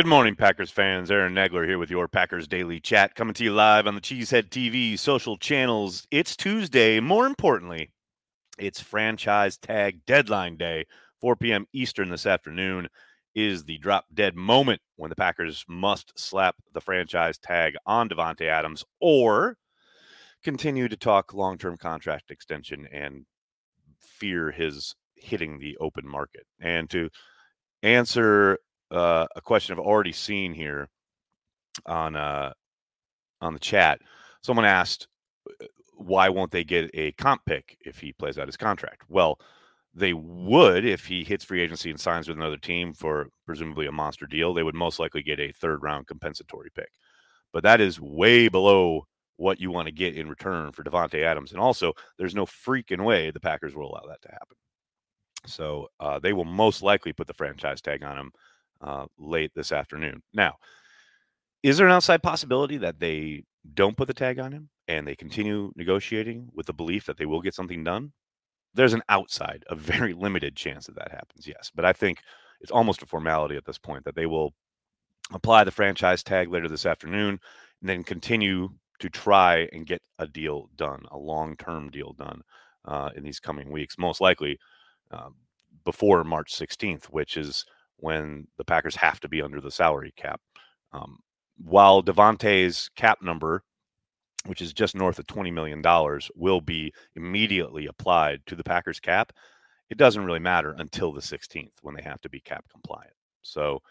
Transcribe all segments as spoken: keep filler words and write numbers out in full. Good morning, Packers fans. Aaron Negler here with your Packers Daily Chat, coming to you live on the Cheesehead T V social channels. It's Tuesday. More importantly, it's franchise tag deadline day. four p.m. Eastern this afternoon is the drop-dead moment when the Packers must slap the franchise tag on Davante Adams or continue to talk long-term contract extension and fear his hitting the open market. And to answer Uh, a question I've already seen here on uh, on the chat. Someone asked, why won't they get a comp pick if he plays out his contract? Well, they would if he hits free agency and signs with another team for presumably a monster deal. They would most likely get a third-round compensatory pick. But that is way below what you want to get in return for Davante Adams. And also, there's no freaking way the Packers will allow that to happen. So uh, they will most likely put the franchise tag on him Uh, late this afternoon. Now, is there an outside possibility that they don't put the tag on him and they continue negotiating with the belief that they will get something done? There's an outside, a very limited chance that that happens, yes. But I think it's almost a formality at this point that they will apply the franchise tag later this afternoon and then continue to try and get a deal done, a long-term deal done uh, in these coming weeks, most likely uh, before March sixteenth, which is when the Packers have to be under the salary cap. Um, while Davante's cap number, which is just north of twenty million dollars, will be immediately applied to the Packers cap, it doesn't really matter until the sixteenth when they have to be cap compliant. So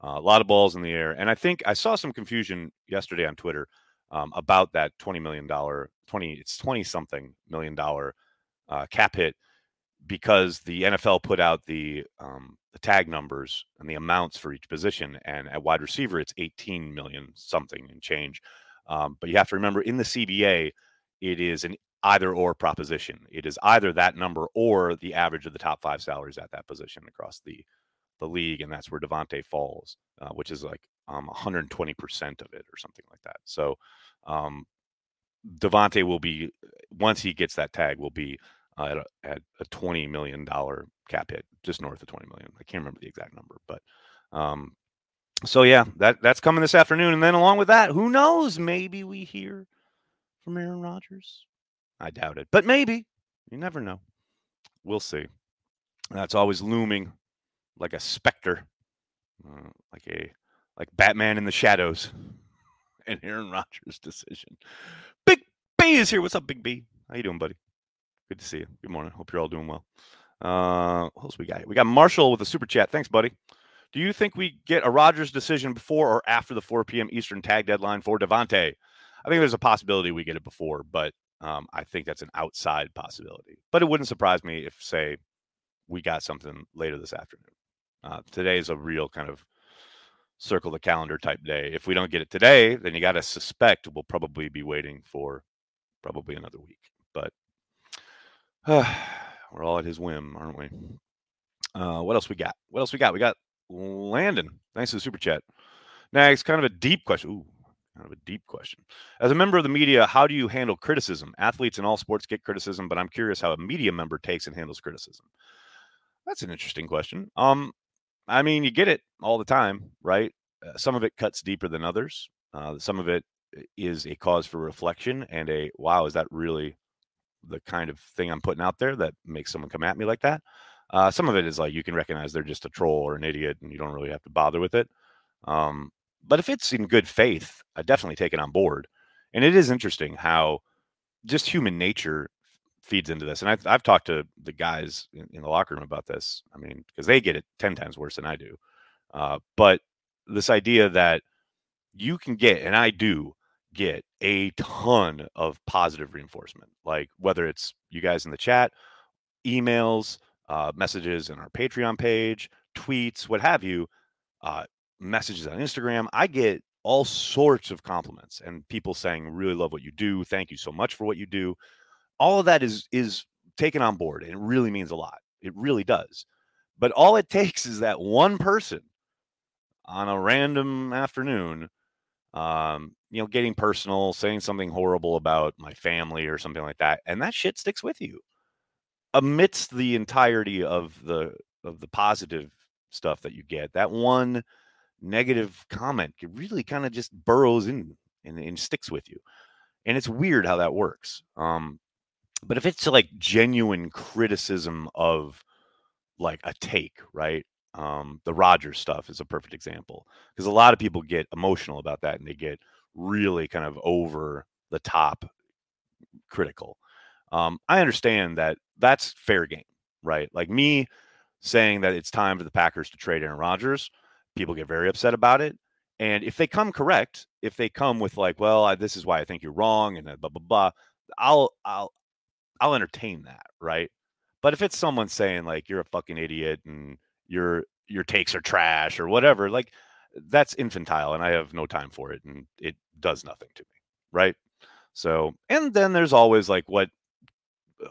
uh, a lot of balls in the air. And I think I saw some confusion yesterday on Twitter um, about that twenty million dollars, twenty, it's twenty something million dollar uh, cap hit, because the N F L put out the, um, the tag numbers and the amounts for each position. And at wide receiver, it's eighteen million something and change. Um, but you have to remember, in the C B A, it is an either or proposition. It is either that number or the average of the top five salaries at that position across the, the league. And that's where Davante falls, uh, which is like um, one hundred twenty percent of it or something like that. So um, Davante will be, once he gets that tag, will be Uh, at, a, at a twenty million dollars cap hit, just north of twenty million dollars. I can't remember the exact number, but um, so yeah, that that's coming this afternoon. And then along with that, who knows? Maybe we hear from Aaron Rodgers. I doubt it, but maybe. You never know. We'll see. That's always looming like a specter, uh, like a like Batman in the shadows, and Aaron Rodgers' decision. Big B is here. What's up, Big B? How you doing, buddy? Good to see you. Good morning. Hope you're all doing well. Uh, what else we got? We got Marshall with a super chat. Thanks, buddy. Do you think we get a Rodgers decision before or after the four p.m. Eastern tag deadline for Davante? I think there's a possibility we get it before, but um, I think that's an outside possibility. But it wouldn't surprise me if, say, we got something later this afternoon. Uh, today is a real kind of circle the calendar type day. If we don't get it today, then you got to suspect we'll probably be waiting for probably another week. But we're all at his whim, aren't we? Uh, what else we got? What else we got? We got Landon. Thanks for the super chat. Next, kind of a deep question. Ooh, kind of a deep question. As a member of the media, how do you handle criticism? Athletes in all sports get criticism, but I'm curious how a media member takes and handles criticism. That's an interesting question. Um, I mean, you get it all the time, right? Uh, some of it cuts deeper than others. Uh, some of it is a cause for reflection and a, wow, is that really the kind of thing I'm putting out there that makes someone come at me like that? Uh, some of it is like, you can recognize they're just a troll or an idiot and you don't really have to bother with it. Um, but if it's in good faith, I definitely take it on board. And it is interesting how just human nature feeds into this. And I've, I've talked to the guys in, in the locker room about this. I mean, because they get it ten times worse than I do. Uh, but this idea that you can get, and I do get, a ton of positive reinforcement, like whether it's you guys in the chat, emails, uh, messages in our Patreon page, tweets, what have you, uh, messages on Instagram. I get all sorts of compliments and people saying, really love what you do. Thank you so much for what you do. All of that is, is taken on board. And it really means a lot. It really does. But all it takes is that one person on a random afternoon, um, you know, getting personal, saying something horrible about my family or something like that. And that shit sticks with you amidst the entirety of the, of the positive stuff that you get. That one negative comment, it really kind of just burrows in and, and sticks with you. And it's weird how that works. Um, but if it's like genuine criticism of like a take, right? Um, the Rodgers stuff is a perfect example, because a lot of people get emotional about that and they get really kind of over the top critical. Um, I understand that that's fair game, right? Like me saying that it's time for the Packers to trade Aaron Rodgers, people get very upset about it. And if they come correct, if they come with like, well, I, this is why I think you're wrong and blah, blah, blah, I'll, I'll, I'll entertain that. Right. But if it's someone saying like, you're a fucking idiot and your, your takes are trash or whatever, like that's infantile and I have no time for it. And it does nothing to me. Right. So, and then there's always like, what,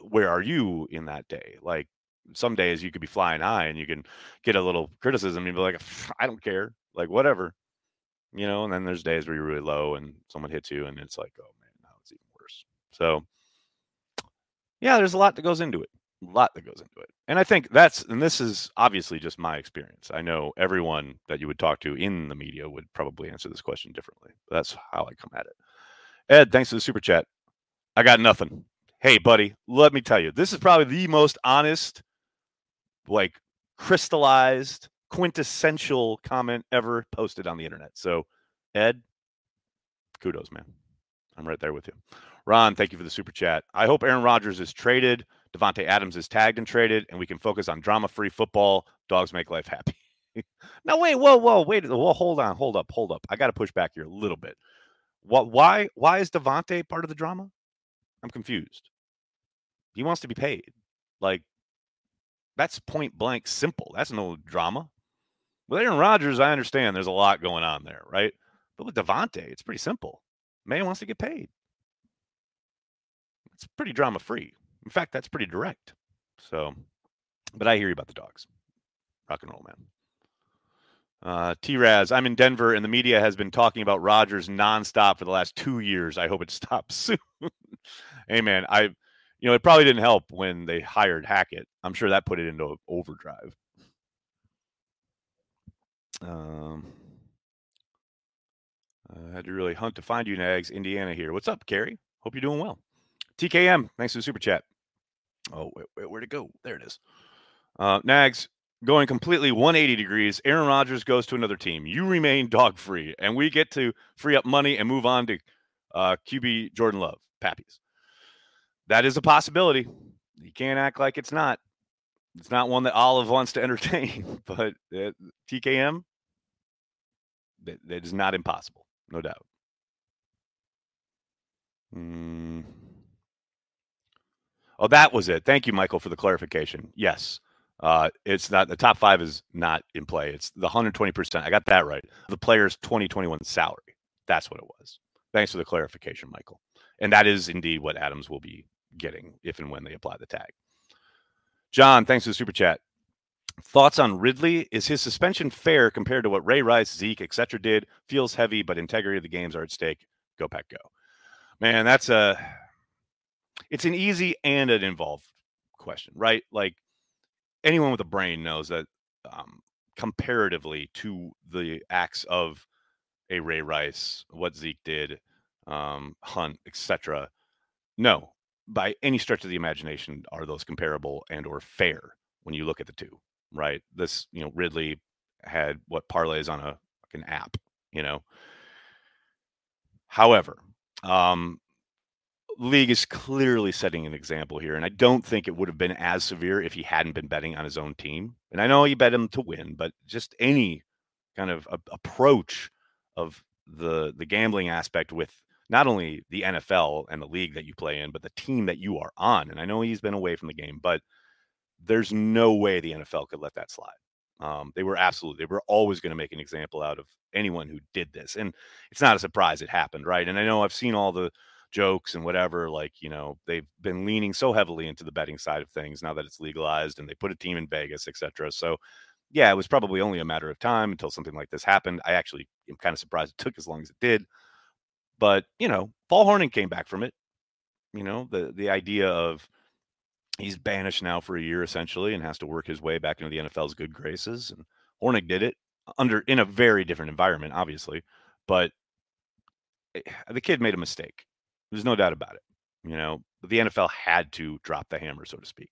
where are you in that day? Like some days you could be flying high and you can get a little criticism and be like, I don't care. Like whatever. You know, and then there's days where you're really low and someone hits you and it's like, oh man, now it's even worse. So yeah, there's a lot that goes into it, a lot that goes into it. And I think that's, and this is obviously just my experience. I know everyone that you would talk to in the media would probably answer this question differently. That's how I come at it. Ed, thanks for the super chat. I got nothing. Hey buddy, let me tell you, this is probably the most honest, like crystallized, quintessential comment ever posted on the internet. So, Ed, kudos, man. I'm right there with you. Ron, thank you for the super chat. I hope Aaron Rodgers is traded, Davante Adams is tagged and traded, and we can focus on drama-free football. Dogs make life happy. No, wait, whoa, whoa, wait, whoa, hold on, hold up, hold up. I got to push back here a little bit. What? Why? Why is Davante part of the drama? I'm confused. He wants to be paid. Like, that's point blank simple. That's no drama. With Aaron Rodgers, I understand there's a lot going on there, right? But with Davante, it's pretty simple. Man wants to get paid. It's pretty drama-free. In fact, that's pretty direct. So, but I hear you about the dogs. Rock and roll, man. Uh, T-Raz, I'm in Denver, and the media has been talking about Rodgers nonstop for the last two years. I hope it stops soon. Hey, man, I, you know, it probably didn't help when they hired Hackett. I'm sure that put it into overdrive. Um, I had to really hunt to find you, Nags. Indiana here. What's up, Carrie? Hope you're doing well. T K M, thanks for the super chat. Oh, wait, wait, where'd it go? There it is. Uh, Nags, going completely one hundred eighty degrees. Aaron Rodgers goes to another team. You remain dog free, and we get to free up money and move on to uh, Q B Jordan Love. Pappies. That is a possibility. You can't act like it's not. It's not one that Olive wants to entertain, but uh, T K M, that, that is not impossible, no doubt. Mm. Oh, that was it. Thank you, Michael, for the clarification. Yes, uh, it's not the top five is not in play. It's the one hundred twenty percent. I got that right. The player's twenty twenty-one salary. That's what it was. Thanks for the clarification, Michael. And that is indeed what Adams will be getting if and when they apply the tag. John, thanks for the super chat. Thoughts on Ridley? Is his suspension fair compared to what Ray Rice, Zeke, et cetera did? Feels heavy, but integrity of the games are at stake. Go Pack go. Man, that's a it's an easy and an involved question, right? Like anyone with a brain knows that um, comparatively to the acts of a Ray Rice, what Zeke did, um, Hunt, et cetera. No, by any stretch of the imagination are those comparable and or fair when you look at the two, right? This, you know, Ridley had what parlays on a an app, you know. However, um, league is clearly setting an example here, and I don't think it would have been as severe if he hadn't been betting on his own team. And I know he bet him to win, but just any kind of a, approach of the the gambling aspect with not only the N F L and the league that you play in, but the team that you are on. And I know he's been away from the game, but there's no way the N F L could let that slide. Um, they were absolutely, they were always going to make an example out of anyone who did this. And it's not a surprise it happened, right? And I know I've seen all the jokes and whatever, like, you know, they've been leaning so heavily into the betting side of things now that it's legalized and they put a team in Vegas, et cetera. So yeah, it was probably only a matter of time until something like this happened. I actually am kind of surprised it took as long as it did. But, you know, Paul Hornung came back from it. You know, the, the idea of he's banished now for a year, essentially, and has to work his way back into the N F L's good graces. And Hornung did it. under in a very different environment, obviously, but the kid made a mistake. There's no doubt about it. You know, the N F L had to drop the hammer, so to speak.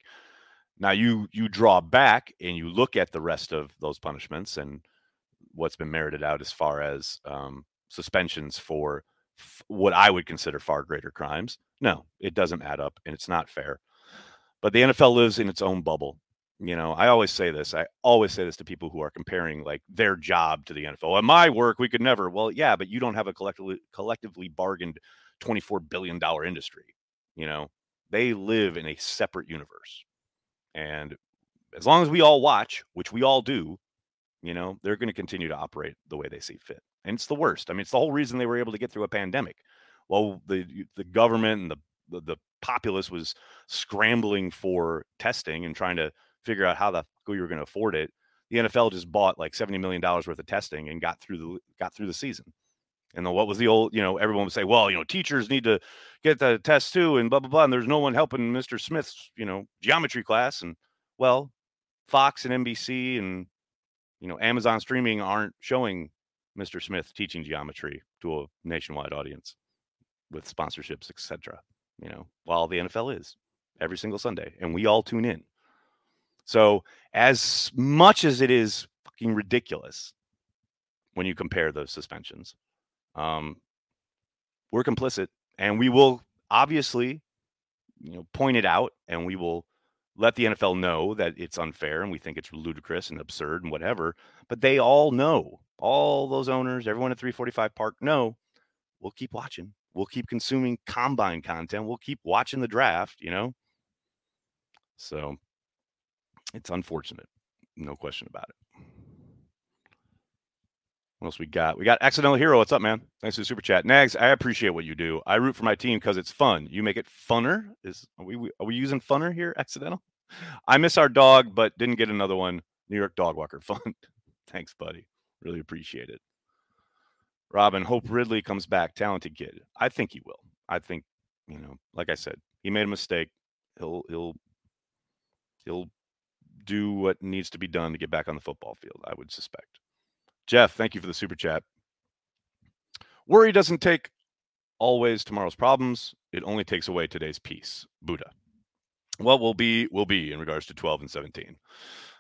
Now you you draw back and you look at the rest of those punishments and what's been merited out as far as um, suspensions for f- what I would consider far greater crimes. No, it doesn't add up and it's not fair. But the N F L lives in its own bubble. You know, I always say this. I always say this to people who are comparing like their job to the N F L. At my work, we could never. Well, yeah, but you don't have a collectively collectively bargained twenty-four billion dollars industry. You know, they live in a separate universe. And as long as we all watch, which we all do, you know, they're going to continue to operate the way they see fit. And it's the worst. I mean, it's the whole reason they were able to get through a pandemic. Well, the the government and the the, the populace was scrambling for testing and trying to figure out how the fuck we were going to afford it. The N F L just bought like seventy million dollars worth of testing and got through the got through the season. And then what was the old, you know, everyone would say, well, you know, teachers need to get the test too and blah, blah, blah. And there's no one helping Mister Smith's, you know, geometry class. And well, Fox and N B C and, you know, Amazon streaming aren't showing Mister Smith teaching geometry to a nationwide audience with sponsorships, et cetera, you know, while the N F L is every single Sunday and we all tune in. So as much as it is fucking ridiculous when you compare those suspensions, Um, we're complicit and we will obviously, you know, point it out and we will let the N F L know that it's unfair and we think it's ludicrous and absurd and whatever, but they all know, all those owners, everyone at three forty-five Park know, we'll keep watching. We'll keep consuming combine content. We'll keep watching the draft, you know? So it's unfortunate. No question about it. What else we got? We got Accidental Hero. What's up, man? Thanks for the super chat. Nags, I appreciate what you do. I root for my team because it's fun. You make it funner. Is are we are we using funner here? Accidental? I miss our dog, but didn't get another one. New York Dog Walker Fund. Thanks, buddy. Really appreciate it. Robin, hope Ridley comes back. Talented kid. I think he will. I think, you know, like I said, he made a mistake. He'll he'll he'll do what needs to be done to get back on the football field, I would suspect. Jeff, thank you for the super chat. Worry doesn't take always tomorrow's problems. It only takes away today's peace. Buddha. What will be, will be in regards to twelve and seventeen.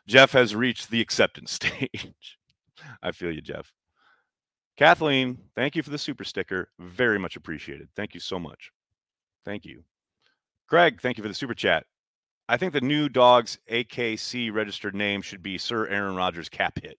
Jeff has reached the acceptance stage. I feel you, Jeff. Kathleen, thank you for the super sticker. Very much appreciated. Thank you so much. Thank you. Greg, thank you for the super chat. I think the new dog's A K C registered name should be Sir Aaron Rodgers Cap Hit.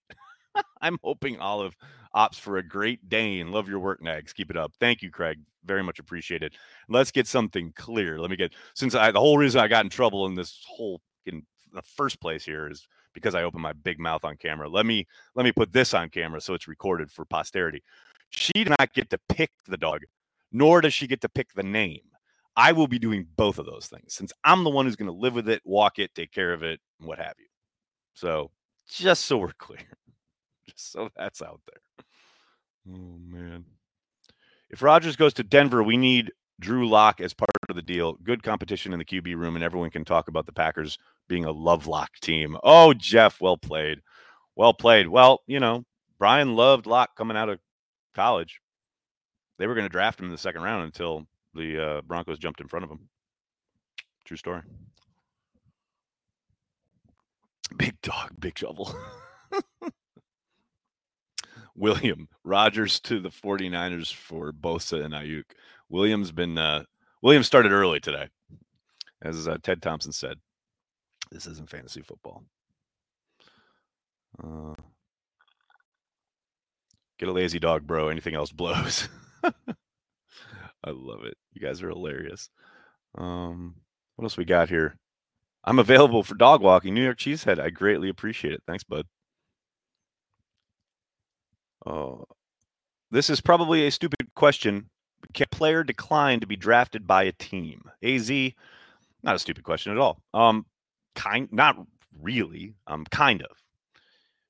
I'm hoping Olive opts for a Great Dane. Love your work, Nags. Keep it up. Thank you, Craig. Very much appreciated. Let's get something clear. Let me get, since I, the whole reason I got in trouble in this whole, in the first place here is because I opened my big mouth on camera. Let me, let me put this on camera so it's recorded for posterity. She did not get to pick the dog, nor does she get to pick the name. I will be doing both of those things since I'm the one who's going to live with it, walk it, take care of it, and what have you. So just so we're clear. Just so that's out there. Oh, man. If Rodgers goes to Denver, we need Drew Lock as part of the deal. Good competition in the Q B room, and everyone can talk about the Packers being a Love-Lock team. Oh, Jeff, well played. Well played. Well, you know, Brian loved Lock coming out of college. They were going to draft him in the second round until the uh, Broncos jumped in front of him. True story. Big dog, big shovel. William, Rodgers to the 49ers for Bosa and Ayuk. William's been, uh, William started early today. As uh, Ted Thompson said, this isn't fantasy football. Uh, get a lazy dog, bro. Anything else blows. I love it. You guys are hilarious. Um, what else we got here? I'm available for dog walking. New York Cheesehead. I greatly appreciate it. Thanks, bud. Oh, this is probably a stupid question. Can a player decline to be drafted by a team? A Z, not a stupid question at all. Um, kind, not really. Um, kind of.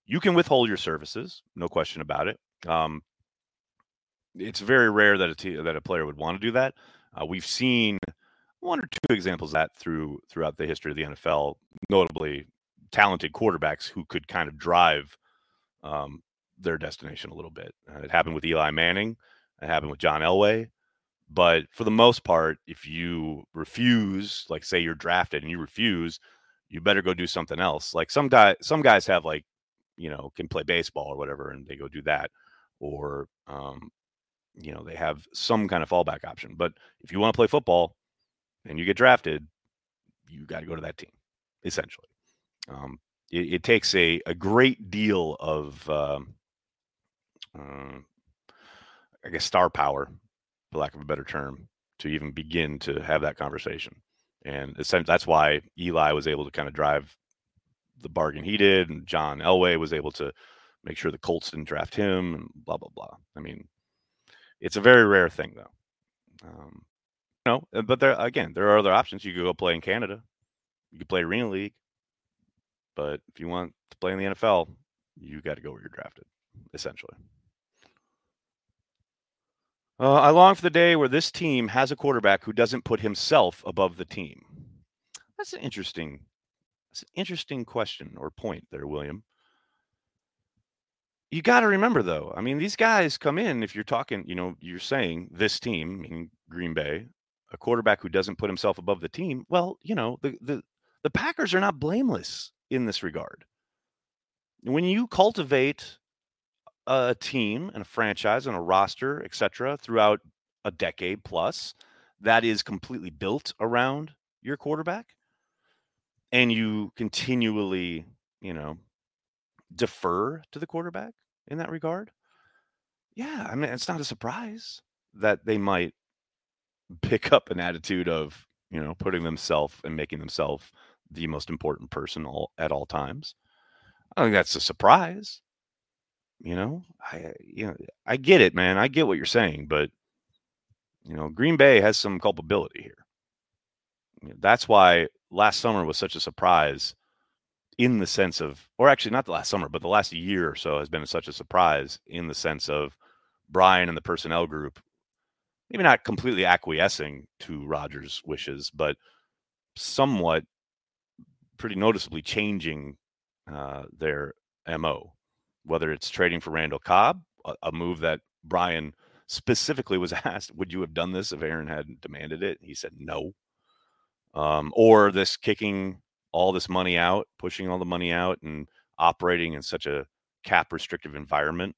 You can withhold your services, no question about it. Um, it's very rare that a t- that a player would want to do that. Uh, we've seen one or two examples of that through throughout the history of the N F L, notably talented quarterbacks who could kind of drive. Um, their destination a little bit. Uh, it happened with Eli Manning. It happened with John Elway. But for the most part, if you refuse, like say you're drafted and you refuse, you better go do something else. Like some guy, some guys have like, you know, can play baseball or whatever, and they go do that. Or, um, you know, they have some kind of fallback option. But if you want to play football and you get drafted, you got to go to that team, essentially. Um, it, it takes a, a great deal of, uh, uh, I guess, star power, for lack of a better term, to even begin to have that conversation. And that's why Eli was able to kind of drive the bargain he did, and John Elway was able to make sure the Colts didn't draft him, and blah, blah, blah. I mean, it's a very rare thing, though. Um, you know, but there again, there are other options. You could go play in Canada. You could play Arena League. But if you want to play in the N F L, you got to go where you're drafted, essentially. Uh, I long for the day where this team has a quarterback who doesn't put himself above the team. That's an interesting, that's an interesting question or point there, William. You got to remember, though, I mean, these guys come in, if you're talking, you know, you're saying this team, meaning Green Bay, a quarterback who doesn't put himself above the team. Well, you know, the the, the Packers are not blameless in this regard. When you cultivate a team and a franchise and a roster, et cetera, throughout a decade plus, that is completely built around your quarterback, and you continually, you know, defer to the quarterback in that regard. Yeah, I mean, it's not a surprise that they might pick up an attitude of, you know, putting themselves and making themselves the most important person all, at all times. I think that's a surprise. You know, I you know I get it, man. I get what you're saying, but you know, Green Bay has some culpability here. You know, that's why last summer was such a surprise, in the sense of, or actually not the last summer, but the last year or so has been such a surprise in the sense of Brian and the personnel group, maybe not completely acquiescing to Rodgers' wishes, but somewhat pretty noticeably changing uh, their M O. Whether it's trading for Randall Cobb, a, a move that Brian specifically was asked, would you have done this if Aaron hadn't demanded it? He said no. Um, or this kicking all this money out, pushing all the money out, and operating in such a cap-restrictive environment.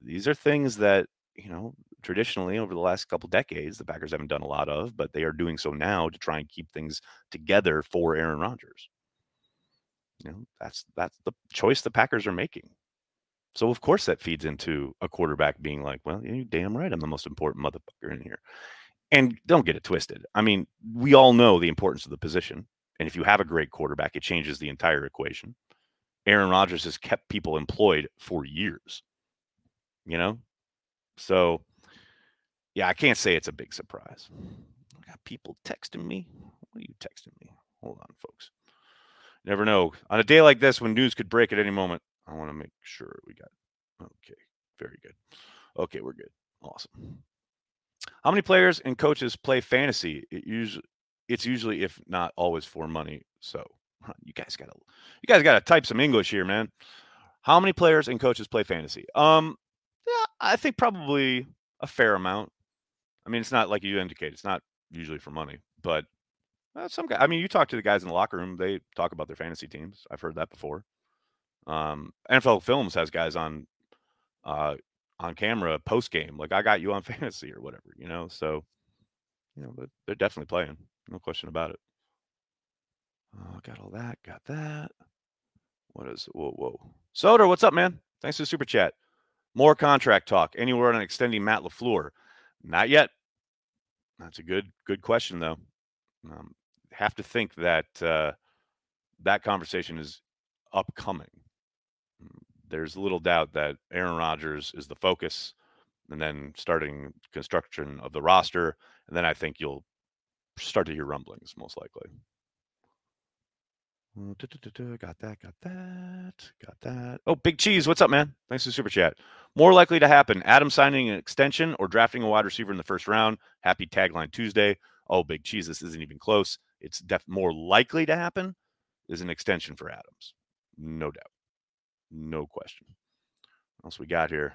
These are things that, you know, traditionally over the last couple decades, the Packers haven't done a lot of, but they are doing so now to try and keep things together for Aaron Rodgers. You know, that's that's the choice the Packers are making. So, of course, that feeds into a quarterback being like, well, you're damn right, I'm the most important motherfucker in here. And don't get it twisted. I mean, we all know the importance of the position. And if you have a great quarterback, it changes the entire equation. Aaron Rodgers has kept people employed for years, you know? So, yeah, I can't say it's a big surprise. I got people texting me. What are you texting me? Hold on, folks. Never know. On a day like this, when news could break at any moment, I want to make sure we got it. Okay, very good. Okay, we're good. Awesome. How many players and coaches play fantasy? It usually, it's usually, if not always, for money. So you guys gotta, you guys gotta type some English here, man. How many players and coaches play fantasy? Um, yeah, I think probably a fair amount. I mean, it's not like you indicate; it's not usually for money, but. Uh, some guy. I mean, you talk to the guys in the locker room; they talk about their fantasy teams. I've heard that before. Um, N F L Films has guys on, uh, on camera post game, like I got you on fantasy or whatever, you know. So, you know, they're definitely playing, no question about it. Uh, got all that. Got that. What is? Whoa, whoa. Soder, what's up, man? Thanks for the super chat. More contract talk. Any word on extending Matt LaFleur? Not yet. That's a good, good question though. Um, have to think that uh, that conversation is upcoming. There's little doubt that Aaron Rodgers is the focus, and then starting construction of the roster, and then I think you'll start to hear rumblings, most likely. Got that, got that, got that. Oh, Big Cheese, what's up, man? Thanks for the super chat. More likely to happen, Adam signing an extension or drafting a wide receiver in the first round. Happy Tagline Tuesday. Oh, Big Cheese, this isn't even close. It's def- more likely to happen is an extension for Adams. No doubt. No question. What else we got here?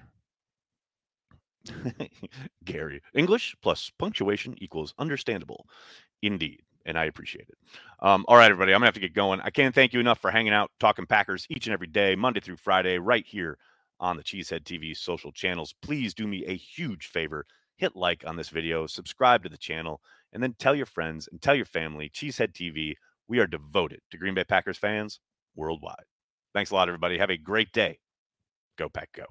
Gary, English plus punctuation equals understandable. Indeed. And I appreciate it. Um, all right, everybody, I'm gonna have to get going. I can't thank you enough for hanging out, talking Packers each and every day, Monday through Friday, right here on the Cheesehead T V social channels. Please do me a huge favor. Hit like on this video, subscribe to the channel, and then tell your friends and tell your family. Cheesehead T V, we are devoted to Green Bay Packers fans worldwide. Thanks a lot, everybody. Have a great day. Go Pack Go.